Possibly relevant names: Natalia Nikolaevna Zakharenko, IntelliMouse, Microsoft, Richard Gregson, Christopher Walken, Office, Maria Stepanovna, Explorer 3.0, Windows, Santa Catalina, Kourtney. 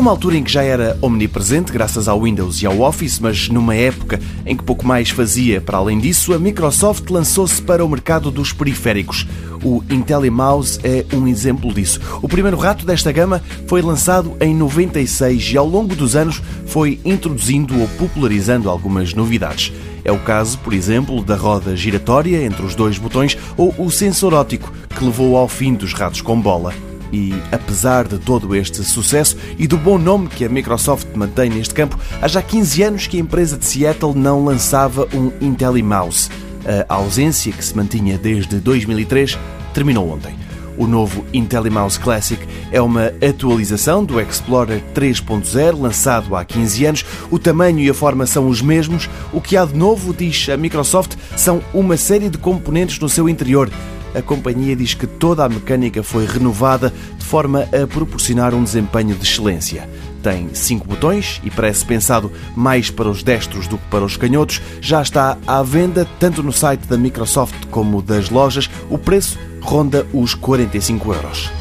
Numa altura em que já era omnipresente graças ao Windows e ao Office, mas numa época em que pouco mais fazia para além disso, a Microsoft lançou-se para o mercado dos periféricos. O IntelliMouse é um exemplo disso. O primeiro rato desta gama foi lançado em 96 e ao longo dos anos foi introduzindo ou popularizando algumas novidades. É o caso, por exemplo, da roda giratória entre os dois botões ou o sensor óptico, que levou ao fim dos ratos com bola. E, apesar de todo este sucesso e do bom nome que a Microsoft mantém neste campo, há já 15 anos que a empresa de Seattle não lançava um IntelliMouse. A ausência que se mantinha desde 2003 terminou ontem. O novo IntelliMouse Classic é uma atualização do Explorer 3.0, lançado há 15 anos. O tamanho e a forma são os mesmos. O que há de novo, diz a Microsoft, são uma série de componentes no seu interior. A companhia diz que toda a mecânica foi renovada de forma a proporcionar um desempenho de excelência. Tem 5 botões e parece pensado mais para os destros do que para os canhotos. Já está à venda tanto no site da Microsoft como das lojas. O preço ronda os 45€.